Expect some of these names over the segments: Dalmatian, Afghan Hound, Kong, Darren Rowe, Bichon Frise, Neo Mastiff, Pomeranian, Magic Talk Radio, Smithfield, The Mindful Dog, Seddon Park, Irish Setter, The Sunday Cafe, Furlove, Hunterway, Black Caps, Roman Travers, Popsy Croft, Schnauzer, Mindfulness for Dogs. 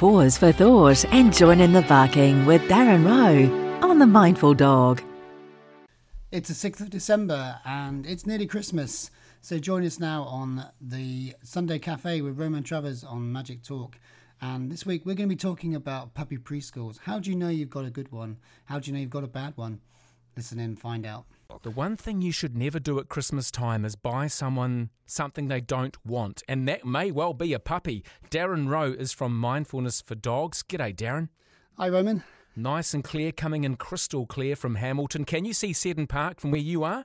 pause for thought and join in the barking with Darren Rowe on The Mindful Dog. It's the 6th of December and it's nearly Christmas, so join us now on The Sunday Cafe with Roman Travers on Magic Talk. And this week we're going to be talking about puppy preschools. How do you know you've got a good one? How do you know you've got a bad one? Listen in, find out. The one thing you should never do at Christmas time is buy someone something they don't want, and that may well be a puppy. Darren Rowe is from Mindfulness for Dogs. G'day, Darren. Hi, Roman. Nice and clear, coming in crystal clear from Hamilton. Can you see Seddon Park from where you are?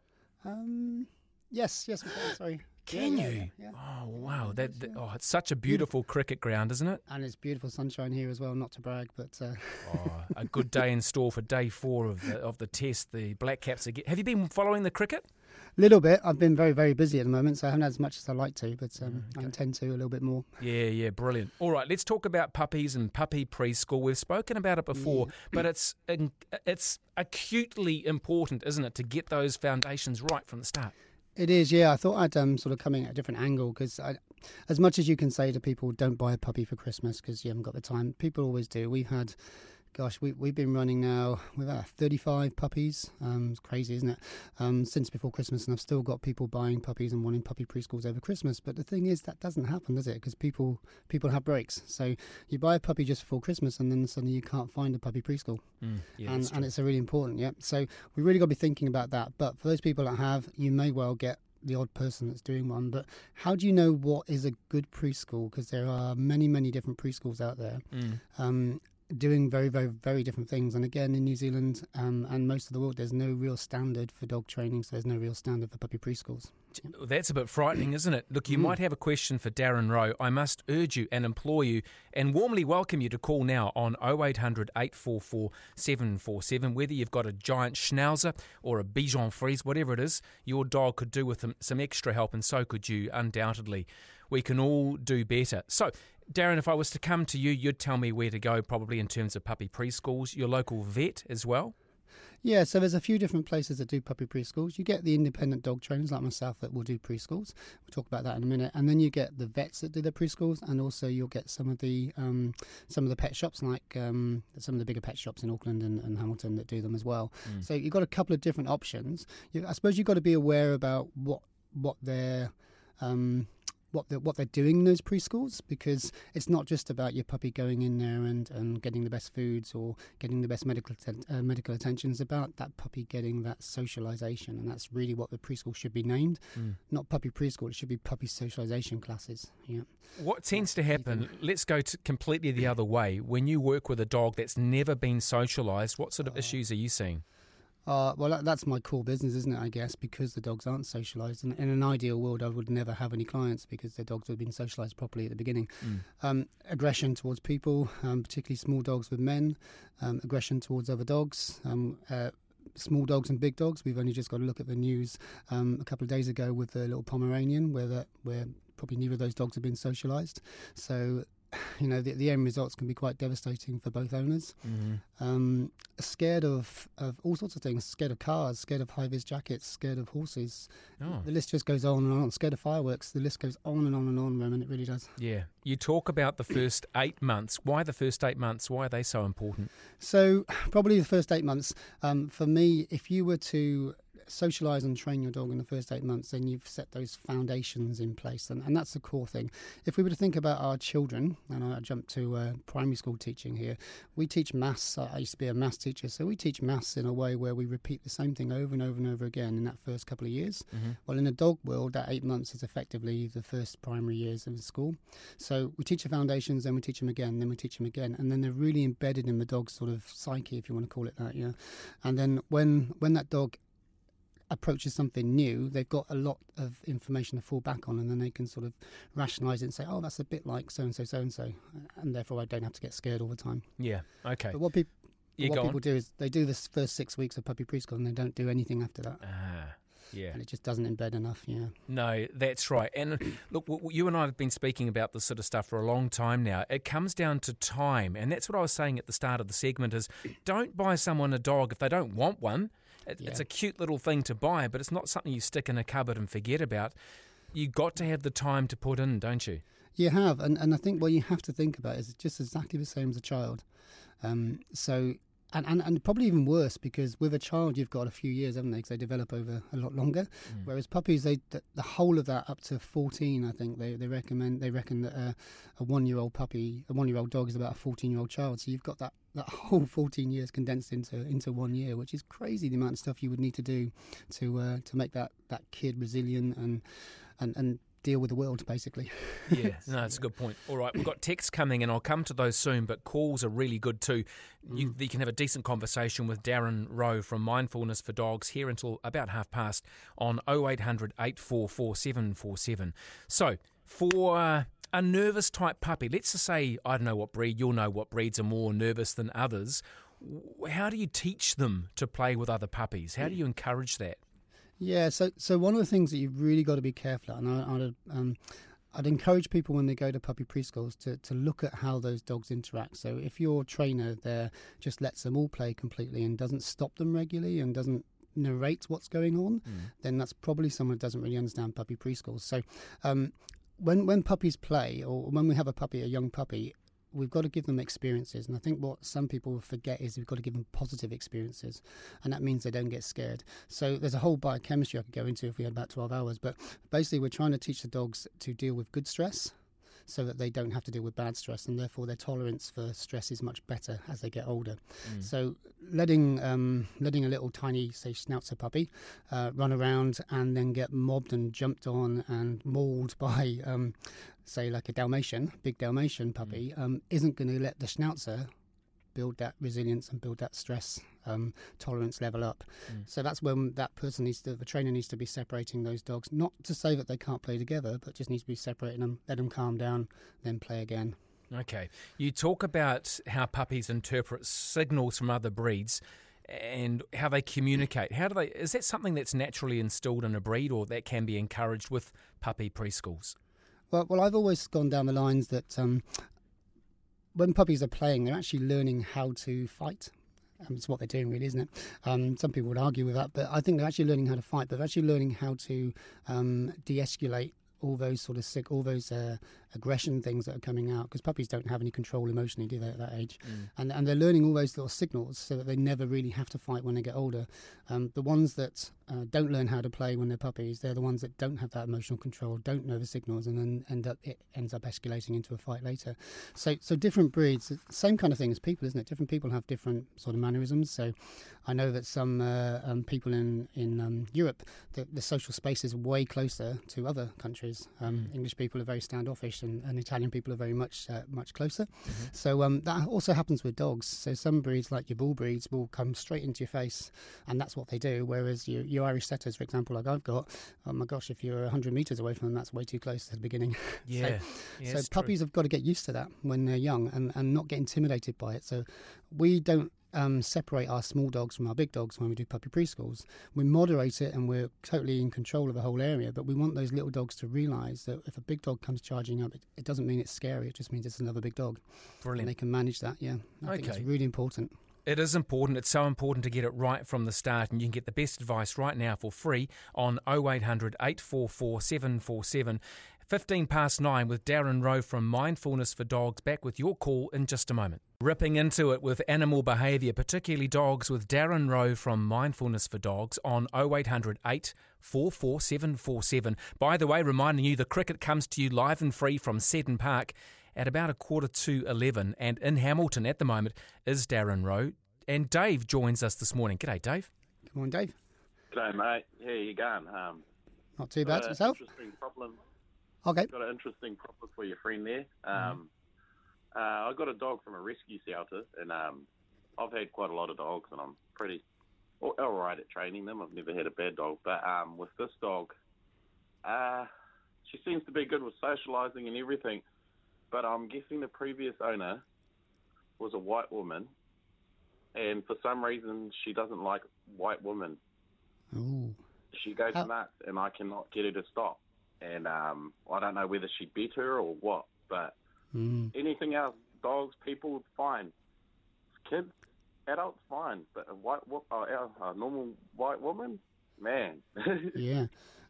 Yes, sorry. Can you? Yeah. Oh, wow. Oh, it's such a beautiful cricket ground, isn't it? And it's beautiful sunshine here as well, not to brag, but... a good day in store for day 4 of the test, the Black Caps. Have you been following the cricket? A little bit. I've been very, very busy at the moment, so I haven't had as much as I like to, but I intend to a little bit more. Yeah, brilliant. All right, let's talk about puppies and puppy preschool. We've spoken about it before, but it's acutely important, isn't it, to get those foundations right from the start? It is, yeah. I thought I'd sort of coming at a different angle because as much as you can say to people, don't buy a puppy for Christmas because you haven't got the time, people always do. We've had, we've been running now with 35 puppies. It's crazy, isn't it? Since before Christmas, and I've still got people buying puppies and wanting puppy preschools over Christmas. But the thing is, that doesn't happen, does it? Because people have breaks. So you buy a puppy just before Christmas and then suddenly you can't find a puppy preschool. And it's really important, yeah. So we really got to be thinking about that. But for those people that have, you may well get the odd person that's doing one, but how do you know what is a good preschool? Because there are many, many different preschools out there. Doing very, very, very different things. And again, in New Zealand and most of the world, there's no real standard for dog training, so there's no real standard for puppy preschools. That's a bit frightening, isn't it? Look, you might have a question for Darren Rowe. I must urge you and implore you and warmly welcome you to call now on 0800 844 747. Whether you've got a giant Schnauzer or a Bichon Frise, whatever it is, your dog could do with some extra help, and so could you, undoubtedly. We can all do better. So, Darren, if I was to come to you, you'd tell me where to go probably in terms of puppy preschools, your local vet as well? Yeah, so there's a few different places that do puppy preschools. You get the independent dog trainers like myself that will do preschools. We'll talk about that in a minute. And then you get the vets that do the preschools, and also you'll get some of the pet shops, like some of the bigger pet shops in Auckland and Hamilton that do them as well. So you've got a couple of different options. I suppose you've got to be aware about what they're doing in those preschools, because it's not just about your puppy going in there and getting the best foods or getting the best medical attention. It's about that puppy getting that socialisation, and that's really what the preschool should be named. Not puppy preschool, it should be puppy socialisation classes. Yeah. What tends to happen, let's go to completely the other way, when you work with a dog that's never been socialised, what sort of issues are you seeing? Well, that's my core business, isn't it, I guess, because the dogs aren't socialised. And in an ideal world, I would never have any clients because their dogs would have been socialised properly at the beginning. Aggression towards people, particularly small dogs with men, aggression towards other dogs, small dogs and big dogs. We've only just got to look at the news a couple of days ago with the little Pomeranian where probably neither of those dogs have been socialised. So... you know, the end results can be quite devastating for both owners. Scared of all sorts of things, scared of cars, scared of high-vis jackets, scared of horses. The list just goes on and on. Scared of fireworks, the list goes on and on and on, Roman, it really does. Yeah. You talk about the first 8 months. Why the first 8 months? Why are they so important? So probably the first 8 months, for me, if you were to... socialise and train your dog in the first 8 months, then you've set those foundations in place, and that's the core thing. If we were to think about our children, and I jump to primary school teaching here, we teach maths. I used to be a maths teacher, so we teach maths in a way where we repeat the same thing over and over and over again in that first couple of years. Well, in the dog world, that 8 months is effectively the first primary years of school. So we teach the foundations, then we teach them again, then we teach them again, and then they're really embedded in the dog's sort of psyche, if you want to call it that, yeah. And then when that dog approaches something new, they've got a lot of information to fall back on, and then they can sort of rationalise it and say, oh, that's a bit like so-and-so, so-and-so, and therefore I don't have to get scared all the time. Yeah, okay. But what people do is they do this first 6 weeks of puppy preschool and they don't do anything after that. Yeah. And it just doesn't embed enough, yeah. No, that's right. And look, you and I have been speaking about this sort of stuff for a long time now. It comes down to time, and that's what I was saying at the start of the segment is don't buy someone a dog if they don't want one. It's a cute little thing to buy, but it's not something you stick in a cupboard and forget about. You've got to have the time to put in, don't you? You have, and I think what you have to think about is just exactly the same as a child. And probably even worse, because with a child you've got a few years, haven't they? Because they develop over a lot longer. Mm. Whereas puppies, the whole of that up to 14, I think they reckon that a 1-year-old puppy, a 1-year-old dog is about a 14-year-old child. So you've got that whole 14 years condensed into 1 year, which is crazy. The amount of stuff you would need to do to make that kid resilient and deal with the world, basically. Yeah, no, that's a good point. All right, we've got texts coming in. I'll come to those soon, but calls are really good too. You can have a decent conversation with Darren Rowe from Mindfulness for Dogs here until about 5:30 on 0800 844 747. So, for a nervous type puppy, let's just say, I don't know what breed, you'll know what breeds are more nervous than others. How do you teach them to play with other puppies? How do you encourage that? Yeah, so one of the things that you've really got to be careful at, and I'd encourage people when they go to puppy preschools to look at how those dogs interact. So if your trainer there just lets them all play completely and doesn't stop them regularly and doesn't narrate what's going on, then that's probably someone who doesn't really understand puppy preschools. So when puppies play, or when we have a young puppy, we've got to give them experiences. And I think what some people forget is we've got to give them positive experiences. And that means they don't get scared. So there's a whole biochemistry I could go into if we had about 12 hours. But basically, we're trying to teach the dogs to deal with good stress so that they don't have to deal with bad stress. And therefore, their tolerance for stress is much better as they get older. Mm. So letting a little tiny, say, Schnauzer puppy run around and then get mobbed and jumped on and mauled by... say like a Dalmatian, big Dalmatian puppy, isn't going to let the Schnauzer build that resilience and build that stress tolerance level up. Mm. So that's when the trainer needs to be separating those dogs, not to say that they can't play together, but just needs to be separating them, let them calm down, then play again. Okay. You talk about how puppies interpret signals from other breeds and how they communicate. Is that something that's naturally instilled in a breed or that can be encouraged with puppy preschools? Well, I've always gone down the lines that when puppies are playing, they're actually learning how to fight. It's what they're doing, really, isn't it? Some people would argue with that, but I think they're actually learning how to fight. But they're actually learning how to de-escalate all those aggression things that are coming out, because puppies don't have any control emotionally, do they, at that age? Mm. And they're learning all those little signals so that they never really have to fight when they get older. The ones that don't learn how to play when they're puppies, they're the ones that don't have that emotional control, don't know the signals, and then it ends up escalating into a fight later. So different breeds, same kind of thing as people, isn't it? Different people have different sort of mannerisms. So I know that some people in Europe, the social space is way closer to other countries. English people are very standoffish, and Italian people are very much closer. Mm-hmm. So that also happens with dogs. So some breeds, like your bull breeds, will come straight into your face, and that's what they do. Whereas your Irish Setters, for example, like I've got, oh my gosh, if you're 100 metres away from them, that's way too close at the beginning. Yeah. So puppies have got to get used to that when they're young and not get intimidated by it. So we don't separate our small dogs from our big dogs when we do puppy preschools. We moderate it and we're totally in control of the whole area, but we want those little dogs to realise that if a big dog comes charging up, it doesn't mean it's scary, it just means it's another big dog. Brilliant. And they can manage that, yeah. I think it's really important. It is important. It's so important to get it right from the start, and you can get the best advice right now for free on 0800 844 747. 9:15 with Darren Rowe from Mindfulness for Dogs. Back with your call in just a moment. Ripping into it with animal behaviour, particularly dogs, with Darren Rowe from Mindfulness for Dogs on 0800 844 747. By the way, reminding you, the cricket comes to you live and free from Seddon Park at about 11:15, and in Hamilton at the moment is Darren Rowe. And Dave joins us this morning. G'day, Dave. Good morning, Dave. G'day, mate. How you going? Not too bad. Yourself? Interesting problem. Okay. Got an interesting problem for your friend there. I got a dog from a rescue shelter, and I've had quite a lot of dogs, and I'm pretty all right at training them. I've never had a bad dog, but with this dog, she seems to be good with socialising and everything, but I'm guessing the previous owner was a white woman, and for some reason she doesn't like white women. Ooh. She goes nuts, and I cannot get her to stop. And I don't know whether she bit her or what, but anything else, dogs, people, fine. Kids, adults, fine. But a normal white woman, man. Yeah.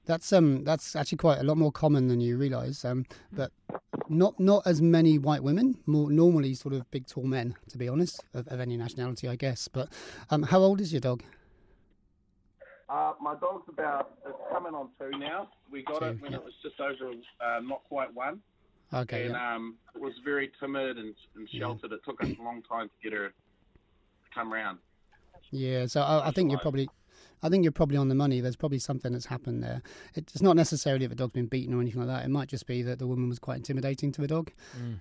That's actually quite a lot more common than you realise. But not as many white women. More normally, sort of big, tall men, to be honest, of any nationality, I guess. But how old is your dog? My dog's it's coming on 2 now. We got it when it was just over, not quite 1. Okay. And it was very timid and sheltered. Yeah. It took us a long time to get her to come round. Yeah, so I think you're probably on the money. There's probably something that's happened there. It's not necessarily if a dog's been beaten or anything like that. It might just be that the woman was quite intimidating to the dog,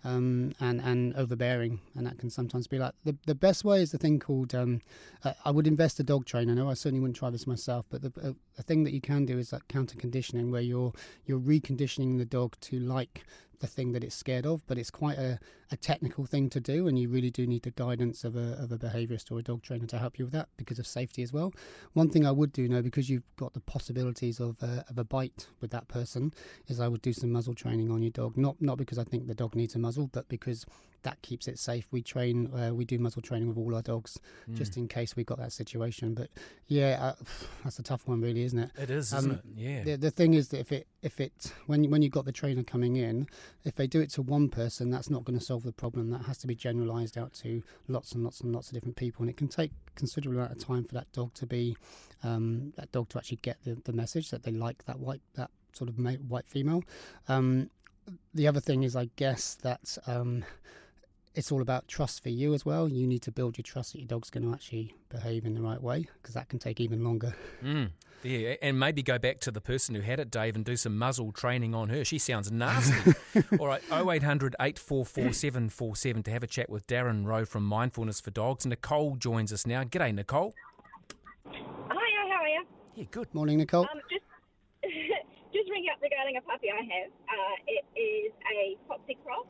and overbearing, and that can sometimes be like the best way is the thing called. I would invest a dog trainer. No, I certainly wouldn't try this myself, but the thing that you can do is like counter conditioning, where you're reconditioning the dog to like the thing that it's scared of, but it's quite a technical thing to do, and you really do need the guidance of a behaviourist or a dog trainer to help you with that because of safety as well. One thing I would do, because you've got the possibilities of a bite with that person, is I would do some muzzle training on your dog. Not because I think the dog needs a muzzle, but because that keeps it safe. We do muzzle training with all our dogs just in case we've got that situation. But that's a tough one, really, isn't it? It is, isn't it? Yeah. The thing is that when you've got the trainer coming in, if they do it to one person, that's not going to solve the problem. That has to be generalised out to lots and lots and lots of different people, and it can take a considerable amount of time for that dog to be actually get the message that they like that sort of white female. The other thing is, I guess that. It's all about trust for you as well. You need to build your trust that your dog's going to actually behave in the right way, because that can take even longer. Yeah, and maybe go back to the person who had it, Dave, and do some muzzle training on her. She sounds nasty. All right, 0800 844 747 to have a chat with Darren Rowe from Mindfulness for Dogs. Nicole joins us now. G'day, Nicole. Hiya, how are you? Yeah, good. Morning, Nicole. Just ringing up regarding a puppy I have. It is a Popsy Croft.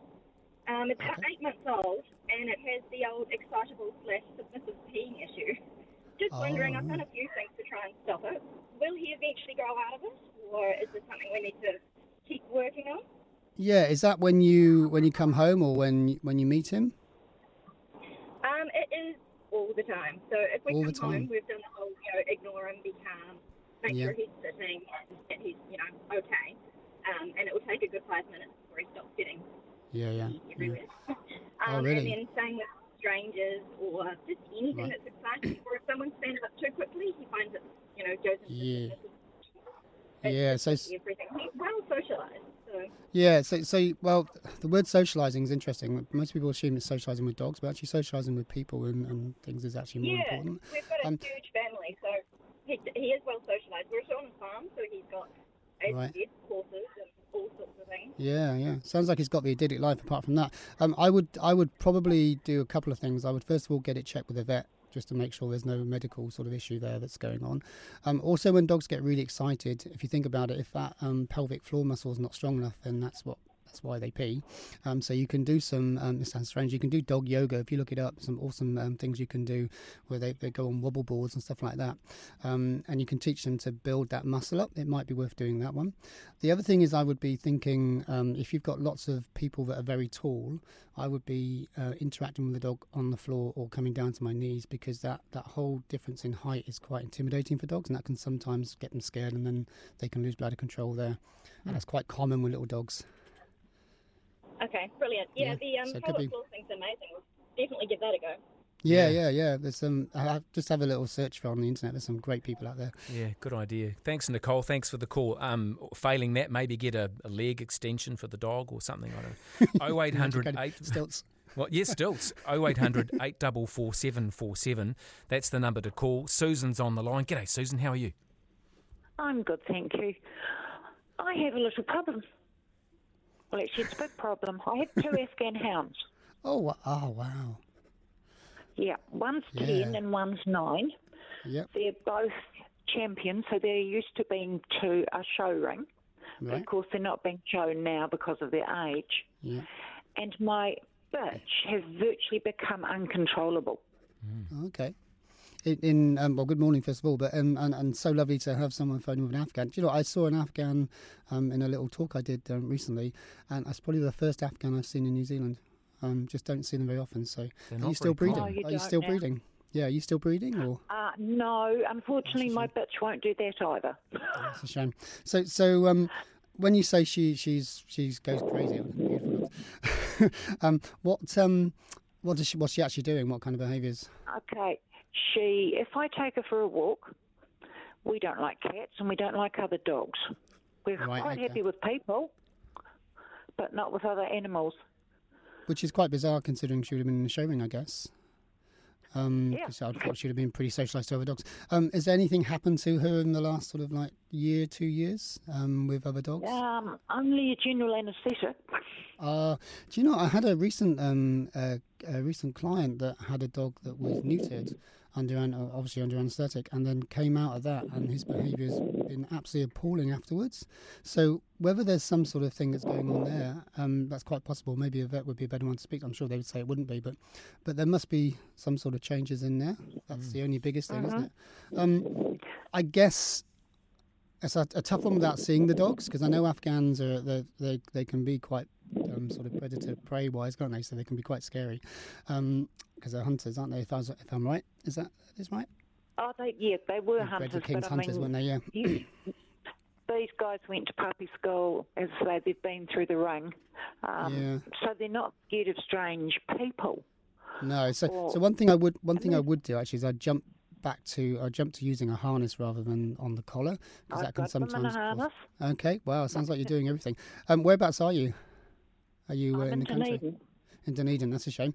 It's about 8 months old, and it has the old excitable/submissive peeing issue. Just wondering, I've done a few things to try and stop it. Will he eventually grow out of it, or is this something we need to keep working on? Yeah, is that when you come home or when you meet him? It is all the time. So if we come home, we've done the whole, ignore him, be calm, make sure he's sitting and he's, okay. And it will take a good 5 minutes before he stops sitting. Yeah. Really? And then same with strangers or just anything that's exciting. Or if someone stands up too quickly, he finds it, goes into so everything. He's well socialised. So, the word socialising is interesting. Most people assume it's socialising with dogs, but actually socialising with people and things is actually more important. Yeah, we've got a huge family, so he is well socialised. We're still on a farm, so he's got horses and all sorts of things. Yeah. Sounds like he's got the idyllic life apart from that. I would probably do a couple of things. I would first of all get it checked with a vet just to make sure there's no medical sort of issue there that's going on. Also, when dogs get really excited, if you think about it, if that pelvic floor muscle is not strong enough, then that's why they pee. So you can do some, this sounds strange, you can do dog yoga. If you look it up, some awesome things you can do where they go on wobble boards and stuff like that. And you can teach them to build that muscle up. It might be worth doing that one. The other thing is I would be thinking, if you've got lots of people that are very tall, I would be interacting with the dog on the floor or coming down to my knees, because that whole difference in height is quite intimidating for dogs, and that can sometimes get them scared, and then they can lose bladder control there. And that's quite common with little dogs. Okay, brilliant. Yeah, the pelvic floor thing's amazing. We'll definitely give that a go. Yeah. There's some. Just have a little search for on the internet. There's some great people out there. Yeah, good idea. Thanks, Nicole. Thanks for the call. Failing that, maybe get a leg extension for the dog or something. I don't know. 0800 stilts. Well, yes, stilts. 0800 844 747. That's the number to call. Susan's on the line. G'day, Susan. How are you? I'm good, thank you. I have a little problem. Well, actually, it's a big problem. I have 2 Afghan hounds. Oh, wow. Yeah, one's 10 and one's 9. Yep. They're both champions, so they're used to being to a show ring. Right. Of course, they're not being shown now because of their age. Yeah. And my bitch has virtually become uncontrollable. Okay. Good morning, first of all, but and so lovely to have someone phoning with an Afghan. Do you know, I saw an Afghan in a little talk I did recently, and that's probably the first Afghan I've seen in New Zealand. Just don't see them very often. So, are you still breeding? Are you still breeding? Yeah, are you still breeding? Or no, unfortunately, my bitch won't do that either. That's a shame. So when you say she's goes crazy on beautiful dogs, what's she actually doing? What kind of behaviours? Okay, if I take her for a walk, we don't like cats and we don't like other dogs. We're quite happy with people, but not with other animals. Which is quite bizarre, considering she would have been in the show ring, I guess. So I thought she'd have been pretty socialised to other dogs. Has anything happened to her in the last sort of like year, 2 years with other dogs? Only a general anaesthetic. Do you know, I had a recent client that had a dog that was neutered, obviously under anaesthetic, and then came out of that, and his behaviour's been absolutely appalling afterwards. So whether there's some sort of thing that's going on there, that's quite possible. Maybe a vet would be a better one to speak. I'm sure they would say it wouldn't be, but there must be some sort of changes in there. That's the only biggest thing, isn't it? I guess it's a tough one without seeing the dogs, because I know Afghans are they can be quite sort of predator prey wise, can't they? So they can be quite scary because they're hunters, aren't they? If I'm right, is that right? Oh, they were hunters. King's hunters, weren't they? Yeah. These guys went to puppy school, as I say, they've been through the ring, so they're not scared of strange people. No. So one thing I would do actually is I jump to using a harness rather than on the collar, because that can sometimes. Okay, wow, sounds like you're doing everything. Whereabouts are you? Are you in the country? Dunedin. In Dunedin, that's a shame.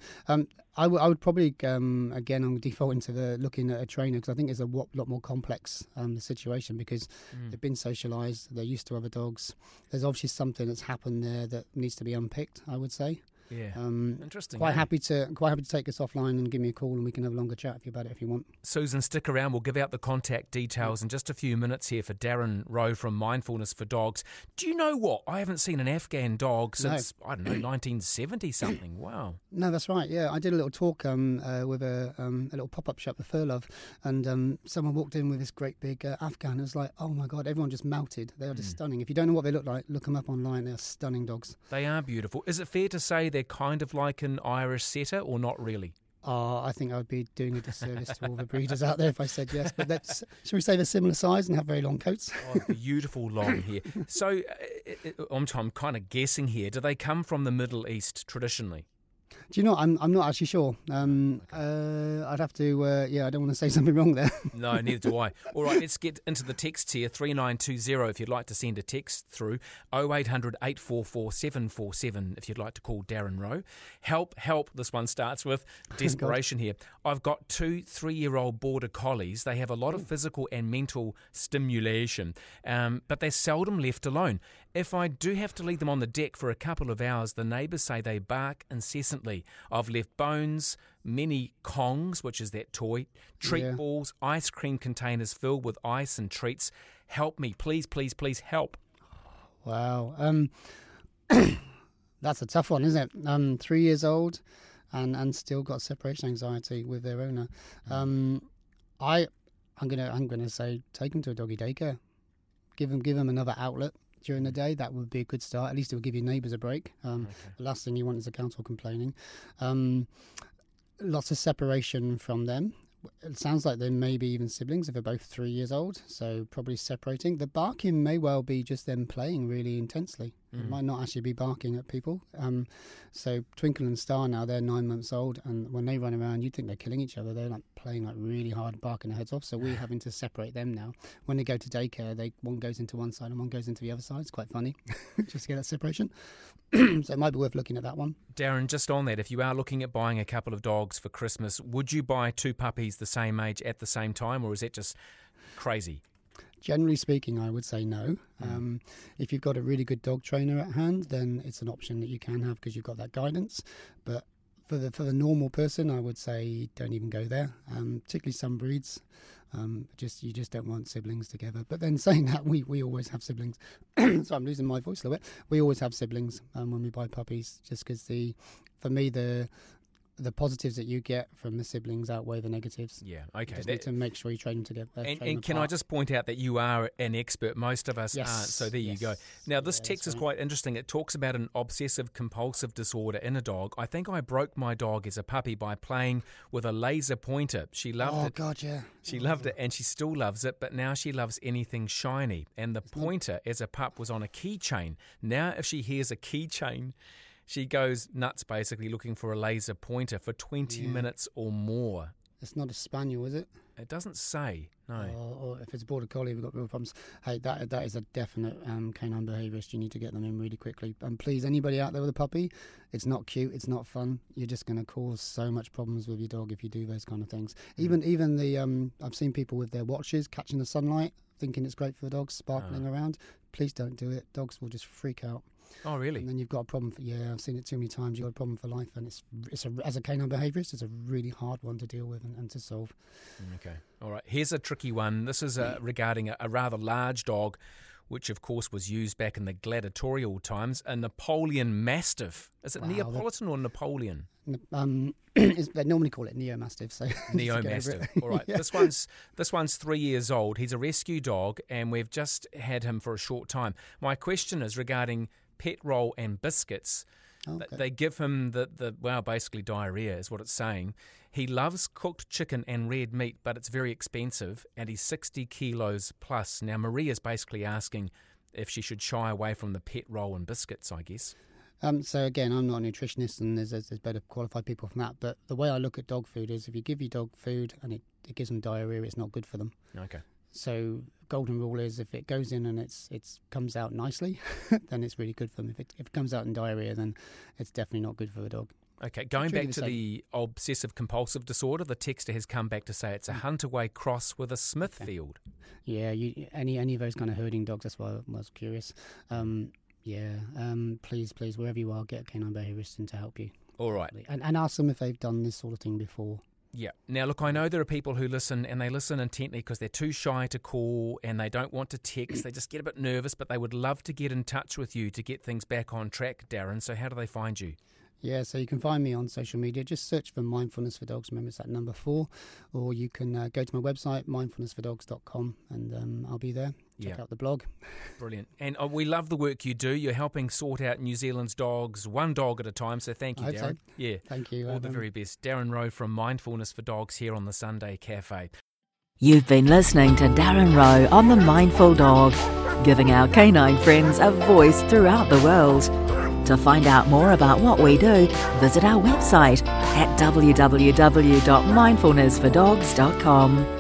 I would probably again I'm defaulting to looking at a trainer, because I think it's a lot more complex the situation, because they've been socialised, they're used to other dogs. There's obviously something that's happened there that needs to be unpicked, I would say. Yeah, interesting. Quite happy to take us offline and give me a call, and we can have a longer chat with you about it if you want. Susan, stick around. We'll give out the contact details in just a few minutes here for Darren Rowe from Mindfulness for Dogs. Do you know what? I haven't seen an Afghan dog since, I don't know, 1970 something. Wow. No, that's right. Yeah, I did a little talk with a little pop up shop, the Furlove, and someone walked in with this great big Afghan. And it was like, oh my God! Everyone just melted. They are just stunning. If you don't know what they look like, look them up online. They are stunning dogs. They are beautiful. Is it fair to say they're kind of like an Irish setter, or not really? I think I would be doing a disservice to all the breeders out there if I said yes. But should we say they're similar size and have very long coats? Oh, beautiful long hair. So I'm kind of guessing here. Do they come from the Middle East traditionally? Do you know? I'm not actually sure. I'd have to. I don't want to say something wrong there. No, neither do I. All right, let's get into the text here. 3920. If you'd like to send a text through 0800 844 747. If you'd like to call Darren Rowe, help. This one starts with desperation here. I've got two 3-year-old border collies. They have a lot of physical and mental stimulation, but they're seldom left alone. If I do have to leave them on the deck for a couple of hours, the neighbours say they bark incessantly. I've left bones, many kongs, which is that toy, treat balls, ice cream containers filled with ice and treats. Help me, please, please, please help. Wow. That's a tough one, isn't it? 3 years old and still got separation anxiety with their owner. I'm gonna say take them to a doggy daycare. Give them another outlet during the day. That would be a good start. At least it would give your neighbours a break. The last thing you want is a council complaining. Lots of separation from them. It sounds like they may be even siblings if they're both 3 years old, so probably separating. The barking may well be just them playing really intensely. It might not actually be barking at people. So Twinkle and Star now, they're 9 months old, and when they run around, you'd think they're killing each other. They're like playing like really hard, barking their heads off, so we're having to separate them now. When they go to daycare, one goes into one side and one goes into the other side. It's quite funny just to get that separation. So it might be worth looking at that one. Darren, just on that, if you are looking at buying a couple of dogs for Christmas, would you buy two puppies the same age at the same time, or is it just crazy? Generally speaking, I would say no. If you've got a really good dog trainer at hand, then it's an option that you can have because you've got that guidance. But for the normal person, I would say don't even go there. Particularly some breeds, you just don't want siblings together. But then saying that, we always have siblings. So I'm losing my voice a little bit. We always have siblings when we buy puppies, just because for me the the positives that you get from the siblings outweigh the negatives. Yeah, okay. You just need to make sure you train them together. And can I just point out that you are an expert? Most of us aren't, so there you go. Now, this text is quite interesting. It talks about an obsessive-compulsive disorder in a dog. I think I broke my dog as a puppy by playing with a laser pointer. She loved it. Oh, God, yeah. She loved it, and she still loves it, but now she loves anything shiny. And the pointer as a pup was on a keychain. Now, if she hears a keychain, she goes nuts, basically looking for a laser pointer for 20 minutes or more. It's not a spaniel, is it? It doesn't say, no. Or if it's border collie, we've got real problems. Hey, that is a definite canine behaviourist. You need to get them in really quickly. And please, anybody out there with a puppy, it's not cute, it's not fun. You're just going to cause so much problems with your dog if you do those kind of things. Even the I've seen people with their watches catching the sunlight, thinking it's great for the dogs, sparkling around. Please don't do it. Dogs will just freak out. Oh, really? And then you've got a problem for, I've seen it too many times. You've got a problem for life, and it's as a canine behaviourist, it's a really hard one to deal with and to solve. Okay. All right. Here's a tricky one. This is regarding a rather large dog, which, of course, was used back in the gladiatorial times, a Napoleon Mastiff. Is it Neapolitan or Napoleon? They normally call it Neo Mastiff. So Neo Mastiff. All right. Yeah. This one's 3 years old. He's a rescue dog, and we've just had him for a short time. My question is regarding pet roll and biscuits. Okay. They give him basically diarrhea is what it's saying. He loves cooked chicken and red meat, but it's very expensive, and he's 60 kilos plus. Now, Maria's basically asking if she should shy away from the pet roll and biscuits, I guess. So again, I'm not a nutritionist, and there's better qualified people from that, but the way I look at dog food is if you give your dog food and it gives them diarrhea, it's not good for them. Okay. So golden rule is if it goes in and it's comes out nicely, then it's really good for them. If it comes out in diarrhea, then it's definitely not good for the dog. Okay, going back to the obsessive-compulsive disorder, the texter has come back to say it's a Hunterway cross with a Smithfield. Yeah, any of those kind of herding dogs, that's why I was curious. Please, wherever you are, get a canine behaviourist in to help you. All right. And ask them if they've done this sort of thing before. Yeah. Now, look, I know there are people who listen, and they listen intently because they're too shy to call and they don't want to text. They just get a bit nervous, but they would love to get in touch with you to get things back on track, Darren. So how do they find you? Yeah, so you can find me on social media. Just search for Mindfulness for Dogs. Remember, it's that number 4. Or you can go to my website, mindfulnessfordogs.com, and I'll be there. Check out the blog. Brilliant. And we love the work you do. You're helping sort out New Zealand's dogs, one dog at a time. So thank you, Darren. So. Yeah. Thank you. All the very best. Darren Rowe from Mindfulness for Dogs here on the Sunday Cafe. You've been listening to Darren Rowe on The Mindful Dog, giving our canine friends a voice throughout the world. To find out more about what we do, visit our website at www.mindfulnessfordogs.com.